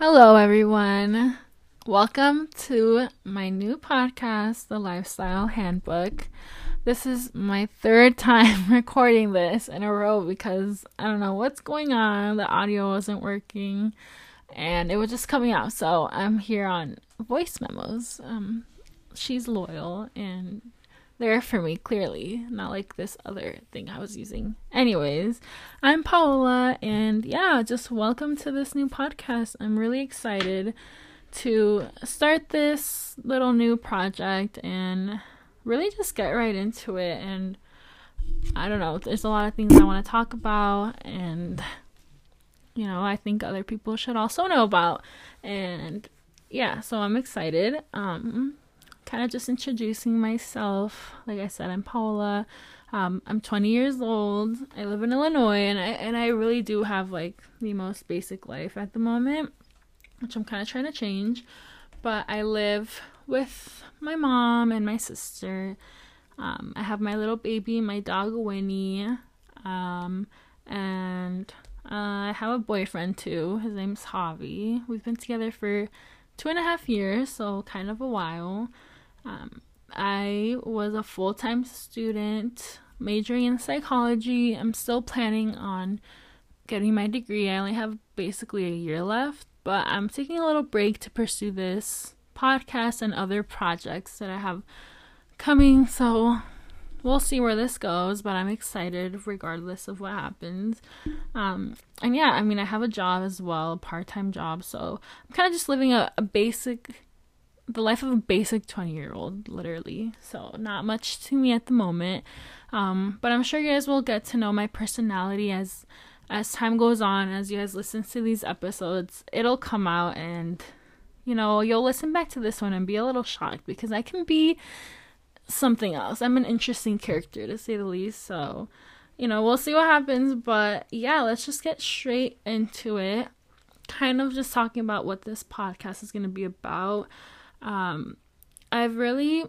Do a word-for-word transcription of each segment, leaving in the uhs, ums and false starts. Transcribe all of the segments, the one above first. Hello everyone, welcome to my new podcast, The Lifestyle Handbook. This is my third time recording this in a row because I don't know what's going on, the audio wasn't working and it was just coming out, so I'm here on voice memos. Um, she's loyal and there for me, clearly, not like this other thing I was using. Anyways, I'm Paola, and yeah, just welcome to this new podcast. I'm really excited to start this little new project and really just get right into it. And I don't know, there's a lot of things I want to talk about, and you know, I think other people should also know about. And yeah, so I'm excited. Um, kind of just introducing myself. Like I said, I'm Paola. Um, I'm twenty years old. I live in Illinois, and I and I really do have like the most basic life at the moment, which I'm kind of trying to change. But I live with my mom and my sister. Um, I have my little baby, my dog Winnie, um, and uh, I have a boyfriend too. His name's Javi. We've been together for two and a half years, so kind of a while. Um, I was a full-time student majoring in psychology. I'm still planning on getting my degree. I only have basically a year left, but I'm taking a little break to pursue this podcast and other projects that I have coming. So we'll see where this goes, but I'm excited regardless of what happens. Um, and yeah, I mean, I have a job as well, a part-time job. So I'm kind of just living a, a basic... the life of a basic twenty year old, literally. So not much to me at the moment, um but I'm sure you guys will get to know my personality as as time goes on. As you guys listen to these episodes, it'll come out, and you know, you'll listen back to this one and be a little shocked because I can be something else. I'm an interesting character, to say the least. So you know, we'll see what happens, but yeah, let's just get straight into it. Kind of just talking about what this podcast is going to be about. Um, I've really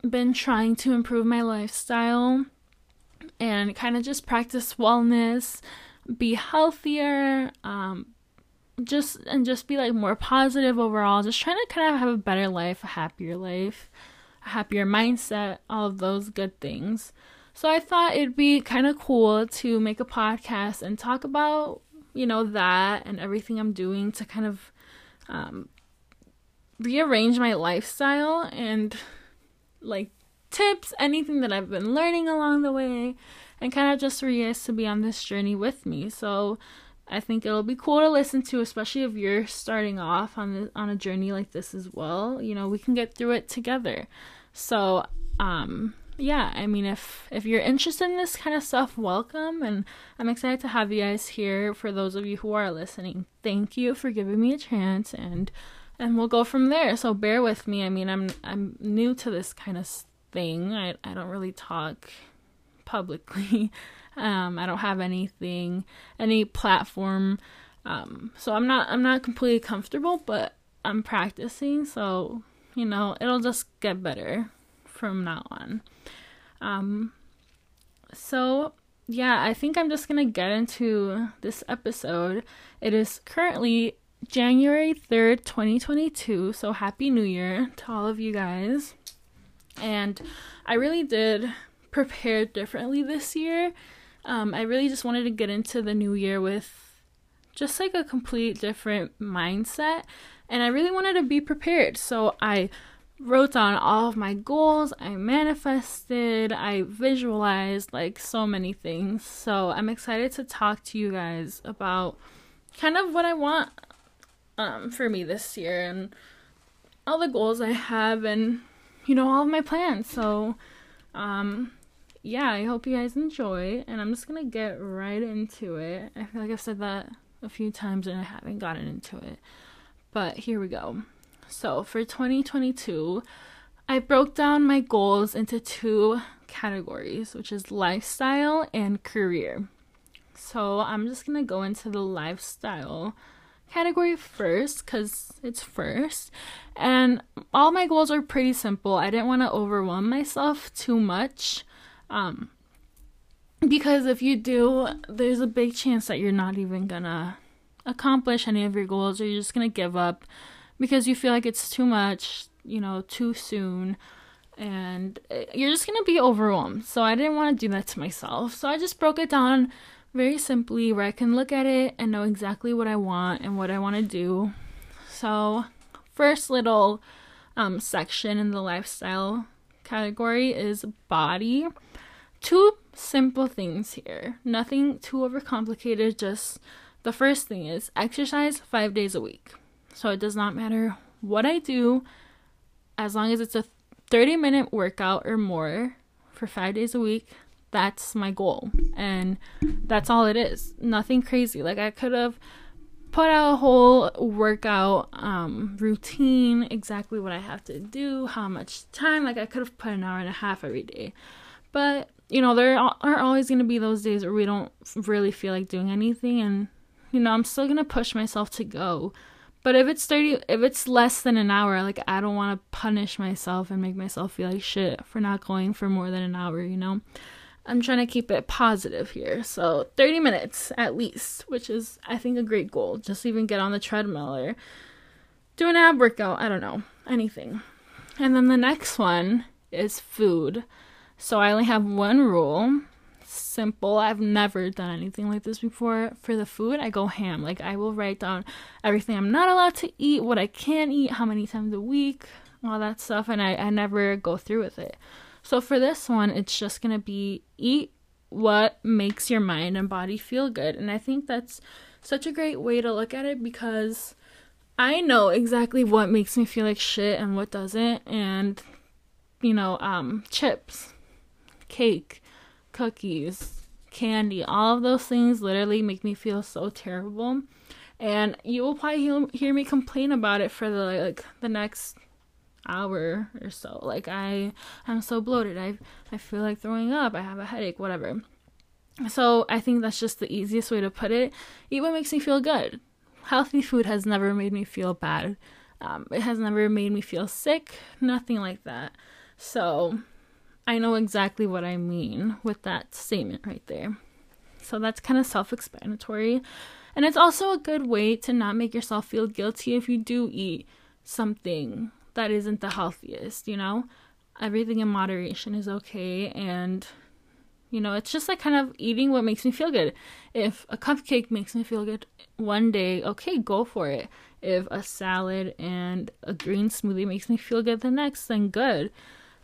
been trying to improve my lifestyle and kind of just practice wellness, be healthier, um, just, and just be like more positive overall. Just trying to kind of have a better life, a happier life, a happier mindset, all of those good things. So I thought it'd be kind of cool to make a podcast and talk about, you know, that and everything I'm doing to kind of, um, rearrange my lifestyle and like tips, anything that I've been learning along the way, and kind of just for you guys to be on this journey with me. So I think it'll be cool to listen to, especially if you're starting off on the, on a journey like this as well. You know, we can get through it together. So um yeah, I mean, if if you're interested in this kind of stuff, welcome, and I'm excited to have you guys here. For those of you who are listening, thank you for giving me a chance, and And we'll go from there. So bear with me. I mean, I'm I'm new to this kind of thing. I, I don't really talk publicly. Um, I don't have anything, any platform. Um, so I'm not I'm not completely comfortable, but I'm practicing. So you know, it'll just get better from now on. Um, so yeah, I think I'm just gonna get into this episode. It is currently January third, twenty twenty-two, so happy new year to all of you guys. And I really did prepare differently this year. um I really just wanted to get into the new year with just like a complete different mindset, and I really wanted to be prepared. So I wrote down all of my goals, I manifested, I visualized, like so many things. So I'm excited to talk to you guys about kind of what I want Um, for me this year, and all the goals I have, and you know, all of my plans. So um yeah, I hope you guys enjoy, and I'm just gonna get right into it. I feel like I've said that a few times and I haven't gotten into it, but here we go. So for twenty twenty-two, I broke down my goals into two categories, which is lifestyle and career. So I'm just gonna go into the lifestyle category first because it's first, and all my goals are pretty simple. I didn't want to overwhelm myself too much, um because if you do, there's a big chance that you're not even gonna accomplish any of your goals, or you're just going to give up because you feel like it's too much, you know, too soon, and you're just going to be overwhelmed. So I didn't want to do that to myself. So I just broke it down very simply where I can look at it and know exactly what I want and what I want to do. So first little um, section in the lifestyle category is body. Two simple things here. Nothing too overcomplicated. Just the first thing is exercise five days a week. So it does not matter what I do, as long as it's a thirty minute workout or more for five days a week. That's my goal, and that's all it is. Nothing crazy. Like, I could have put out a whole workout um routine, exactly what I have to do, how much time. Like, I could have put an hour and a half every day, but you know, there are always going to be those days where we don't really feel like doing anything, and you know, I'm still going to push myself to go. But if it's thirty, if it's less than an hour, like, I don't want to punish myself and make myself feel like shit for not going for more than an hour, you know? I'm trying to keep it positive here. So thirty minutes at least, which is, I think, a great goal. Just even get on the treadmill or do an ab workout. I don't know. Anything. And then the next one is food. So I only have one rule. Simple. I've never done anything like this before. For the food, I go ham. Like, I will write down everything I'm not allowed to eat, what I can eat, how many times a week, all that stuff. And I, I never go through with it. So for this one, it's just going to be eat what makes your mind and body feel good. And I think that's such a great way to look at it, because I know exactly what makes me feel like shit and what doesn't. And, you know, um, chips, cake, cookies, candy, all of those things literally make me feel so terrible. And you will probably hear me complain about it for the like the next hour or so. Like, I I'm so bloated, I I feel like throwing up, I have a headache, whatever. So I think that's just the easiest way to put it. Eat what makes me feel good. Healthy food has never made me feel bad. Um, it has never made me feel sick, nothing like that. So I know exactly what I mean with that statement right there. So that's kind of self-explanatory. And it's also a good way to not make yourself feel guilty if you do eat something that isn't the healthiest, you know? Everything in moderation is okay. And, you know, it's just like kind of eating what makes me feel good. If a cupcake makes me feel good one day, okay, go for it. If a salad and a green smoothie makes me feel good the next, then good.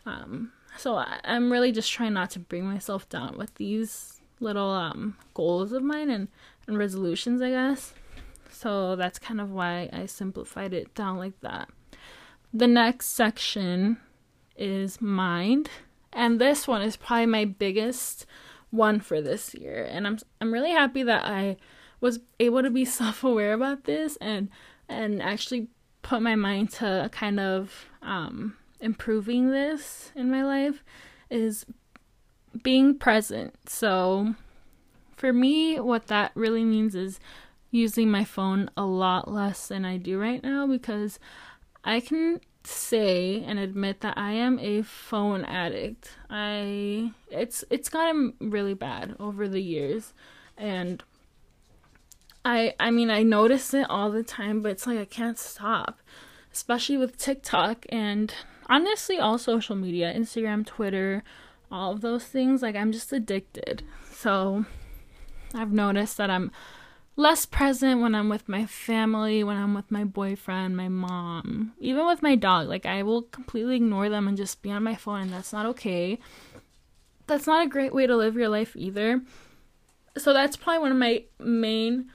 Um... So I'm really just trying not to bring myself down with these little um, goals of mine and, and resolutions, I guess. So that's kind of why I simplified it down like that. The next section is mind. And this one is probably my biggest one for this year. And I'm I'm really happy that I was able to be self-aware about this and, and actually put my mind to kind of Um, improving this in my life, is being present. So for me, what that really means is using my phone a lot less than I do right now, because I can say and admit that I am a phone addict. I it's it's gotten really bad over the years, and I I mean I notice it all the time, but it's like I can't stop, especially with TikTok and honestly all social media, Instagram, Twitter, all of those things. Like, I'm just addicted. So I've noticed that I'm less present when I'm with my family, when I'm with my boyfriend, my mom, even with my dog. Like, I will completely ignore them and just be on my phone, and that's not okay. That's not a great way to live your life either. So that's probably one of my main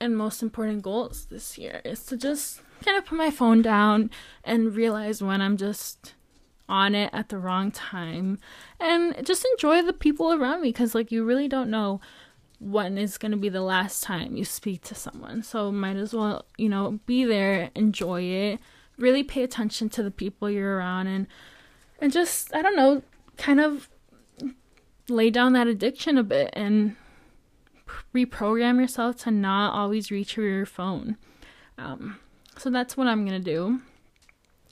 and most important goals this year, is to just kind of put my phone down and realize when I'm just on it at the wrong time, and just enjoy the people around me, because like, you really don't know when is going to be the last time you speak to someone, so might as well, you know, be there, enjoy it, really pay attention to the people you're around, and and just, I don't know, kind of lay down that addiction a bit and reprogram yourself to not always reach for your phone. um So that's what I'm going to do.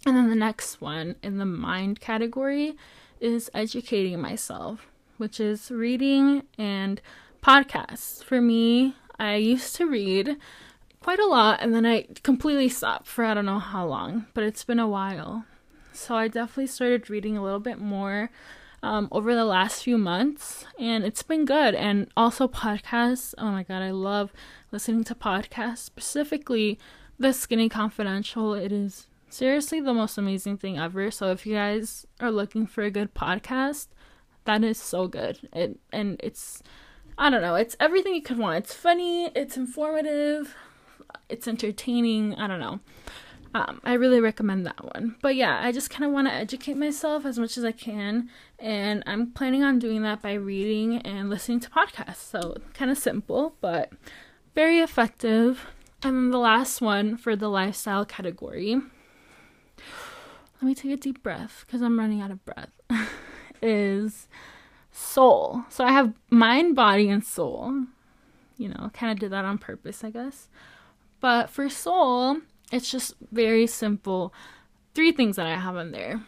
And then the next one in the mind category is educating myself, which is reading and podcasts. For me, I used to read, quite a lot, and then I completely stopped for I don't know how long, but it's been a while. So I definitely started reading a little bit more um, over the last few months, and it's been good. And also podcasts. Oh my God, I love listening to podcasts, specifically The Skinny Confidential. It is seriously the most amazing thing ever. So if you guys are looking for a good podcast, that is so good. It, and it's, I don't know, it's everything you could want. It's funny, it's informative, it's entertaining, I don't know. Um, I really recommend that one. But yeah, I just kind of want to educate myself as much as I can. And I'm planning on doing that by reading and listening to podcasts. So kind of simple, but very effective. And then the last one for the lifestyle category. Let me take a deep breath because I'm running out of breath. Is soul. So I have mind, body, and soul. You know, kind of did that on purpose, I guess. But for soul, it's just very simple. Three things that I have on there.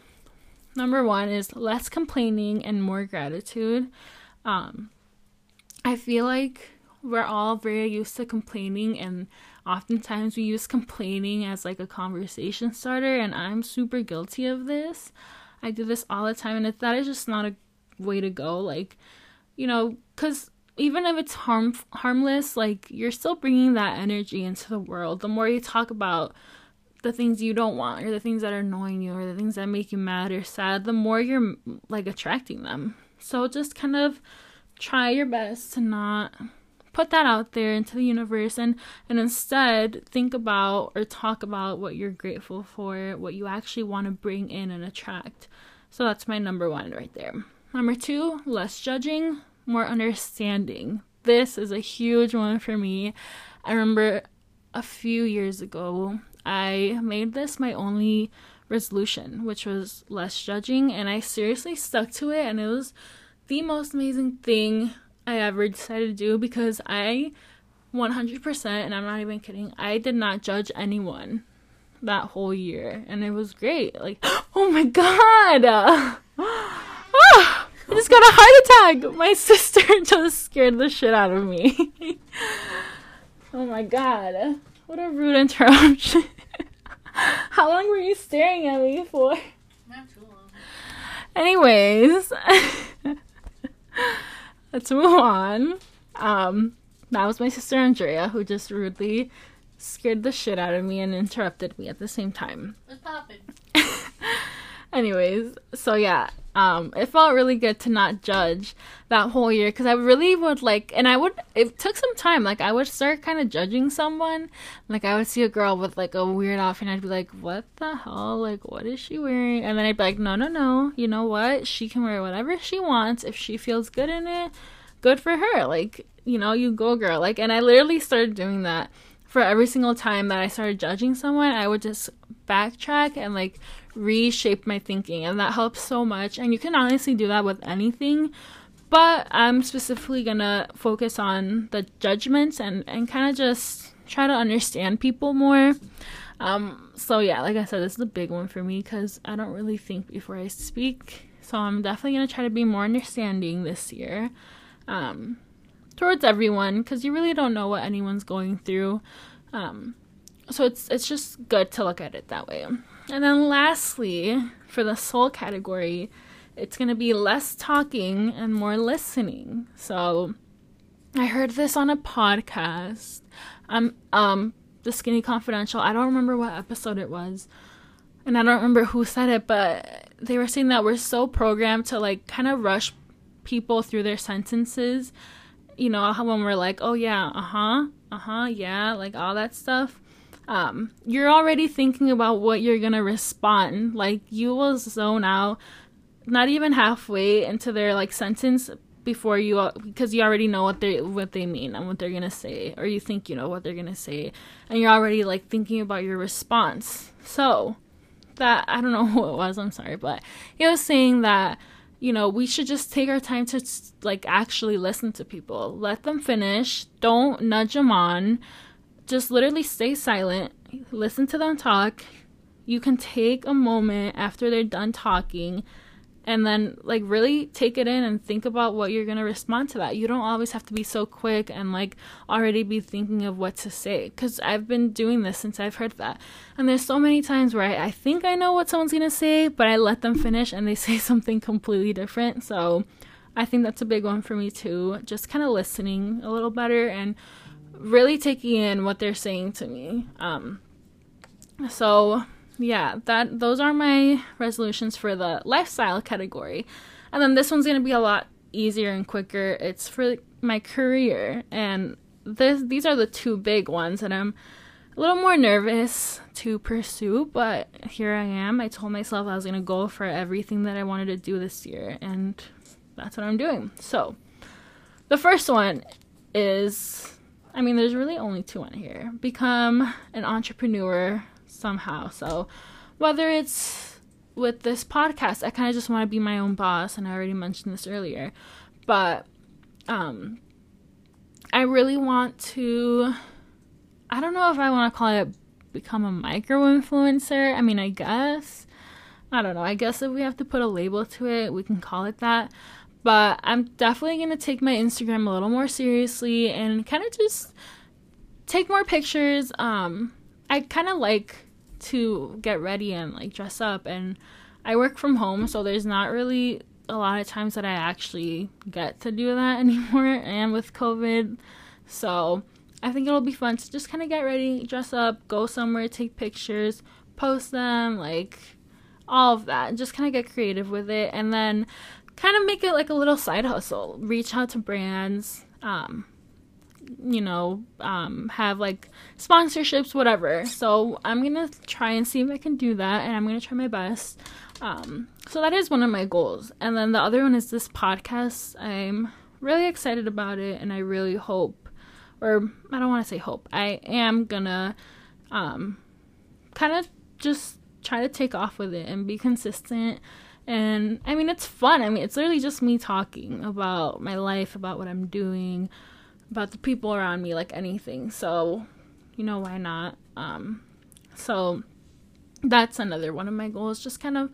Number one is less complaining and more gratitude. Um, I feel like we're all very used to complaining, and oftentimes we use complaining as like a conversation starter, and I'm super guilty of this. I do this all the time, and that is just not a way to go. Like, you know, because even if it's harm harmless, like, you're still bringing that energy into the world. The more you talk about the things you don't want, or the things that are annoying you, or the things that make you mad or sad, the more you're, like, attracting them. So just kind of try your best to not put that out there into the universe, and, and instead think about or talk about what you're grateful for, what you actually want to bring in and attract. So that's my number one right there. Number two, less judging, more understanding. This is a huge one for me. I remember a few years ago, I made this my only resolution, which was less judging, and I seriously stuck to it, and it was the most amazing thing I ever decided to do, because I one hundred percent, and I'm not even kidding, I did not judge anyone that whole year, and it was great. Like, oh my God! Ah! I just got a heart attack. My sister just scared the shit out of me. Oh my God. What a rude interruption. How long were you staring at me for? Not too long. Anyways. Let's move on. Um, that was my sister Andrea, who just rudely scared the shit out of me and interrupted me at the same time. What's poppin'? Anyways, so yeah, um, it felt really good to not judge that whole year, because I really would like, and I would, it took some time, like I would start kind of judging someone, like I would see a girl with like a weird outfit, and I'd be like, what the hell, like what is she wearing? And then I'd be like, no, no, no, you know what, she can wear whatever she wants, if she feels good in it, good for her, like, you know, you go girl, like, and I literally started doing that. For every single time that I started judging someone, I would just backtrack and like reshape my thinking, and that helps so much. And you can honestly do that with anything, but I'm specifically gonna focus on the judgments and and kind of just try to understand people more. Um so yeah, like I said, this is a big one for me because I don't really think before I speak, so I'm definitely gonna try to be more understanding this year um towards everyone, because you really don't know what anyone's going through. Um, so it's it's just good to look at it that way. And then lastly, for the soul category, it's going to be less talking and more listening. So I heard this on a podcast, um, um, The Skinny Confidential. I don't remember what episode it was, and I don't remember who said it, but they were saying that we're so programmed to like kind of rush people through their sentences. You know, how when we're like, oh yeah, uh-huh, uh-huh, yeah, like all that stuff, um, you're already thinking about what you're gonna respond. Like, you will zone out not even halfway into their, like, sentence before you, because you already know what they what they mean and what they're gonna say, or you think you know what they're gonna say, and you're already, like, thinking about your response. So, that, I don't know who it was, I'm sorry, but he was saying that, you know, we should just take our time to, like, actually listen to people. Let them finish. Don't nudge them on. Just literally stay silent. Listen to them talk. You can take a moment after they're done talking and then like really take it in and think about what you're going to respond to that. You don't always have to be so quick and like already be thinking of what to say, because I've been doing this since I've heard that. And there's so many times where I, I think I know what someone's going to say, but I let them finish and they say something completely different. So I think that's a big one for me too, just kind of listening a little better and really taking in what they're saying to me. Um, so yeah, that those are my resolutions for the lifestyle category. And then this one's going to be a lot easier and quicker. It's for my career, and this these are the two big ones that I'm a little more nervous to pursue, but here I am. I told myself I was going to go for everything that I wanted to do this year, and that's what I'm doing. So the first one is, I mean, there's really only two on here. Become an entrepreneur somehow. So whether it's with this podcast, I kind of just want to be my own boss, and I already mentioned this earlier, but um, I really want to, I don't know if I want to call it become a micro-influencer. I mean, I guess, I don't know. I guess if we have to put a label to it, we can call it that. But I'm definitely going to take my Instagram a little more seriously and kind of just take more pictures. Um, I kind of like to get ready and like dress up, and I work from home, so there's not really a lot of times that I actually get to do that anymore, and with COVID. So I think it'll be fun to just kind of get ready, dress up, go somewhere, take pictures, post them, like all of that. Just kind of get creative with it, and then kind of make it like a little side hustle. Reach out to brands, um, you know, um, have like sponsorships, whatever. So I'm going to try and see if I can do that, and I'm going to try my best. Um, so that is one of my goals. And then the other one is this podcast. I'm really excited about it, and I really hope, or I don't want to say hope, I am going to um, kind of just try to take off with it and be consistent. And I mean, it's fun. I mean, it's literally just me talking about my life, about what I'm doing, about the people around me, like anything. So, you know, why not? Um, so that's another one of my goals, just kind of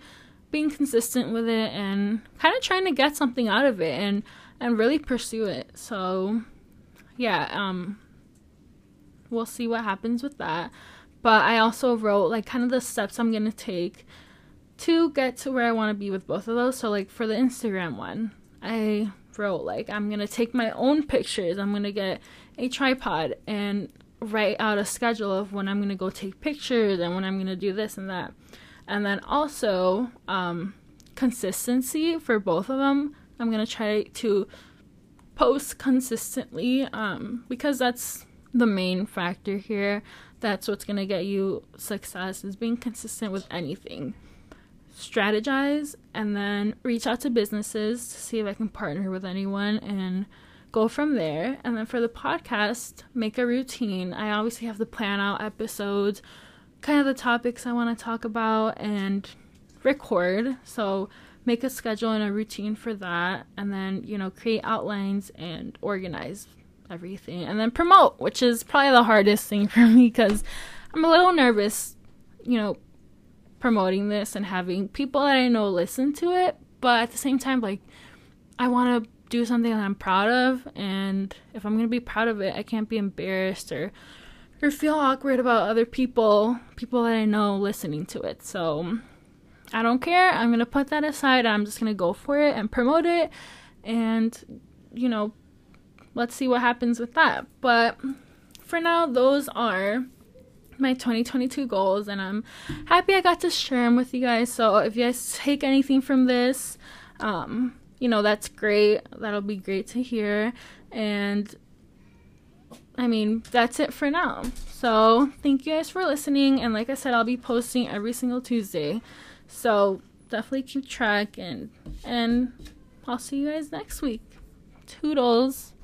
being consistent with it and kind of trying to get something out of it and, and really pursue it. So yeah, um, we'll see what happens with that. But I also wrote like kind of the steps I'm going to take to get to where I want to be with both of those. So like for the Instagram one, I wrote like I'm gonna take my own pictures, I'm gonna get a tripod and write out a schedule of when I'm gonna go take pictures and when I'm gonna do this and that. And then also um consistency for both of them. I'm gonna try to post consistently, um because that's the main factor here. That's what's gonna get you success, is being consistent with anything. Strategize, and then reach out to businesses to see if I can partner with anyone and go from there. And then for the podcast, make a routine. I obviously have to plan out episodes, kind of the topics I want to talk about, and record. So make a schedule and a routine for that. And then, you know, create outlines and organize everything. And then promote, which is probably the hardest thing for me, because I'm a little nervous, you know, promoting this and having people that I know listen to it. But at the same time, like, I want to do something that I'm proud of, and if I'm going to be proud of it, I can't be embarrassed or or feel awkward about other people people that I know listening to it. So I don't care. I'm going to put that aside. I'm just going to go for it and promote it, and, you know, let's see what happens with that. But for now, those are my twenty twenty-two goals, and I'm happy I got to share them with you guys. So if you guys take anything from this, um you know, that's great. That'll be great to hear. And I mean, that's it for now. So thank you guys for listening, and like I said, I'll be posting every single Tuesday, so definitely keep track, and and I'll see you guys next week. Toodles.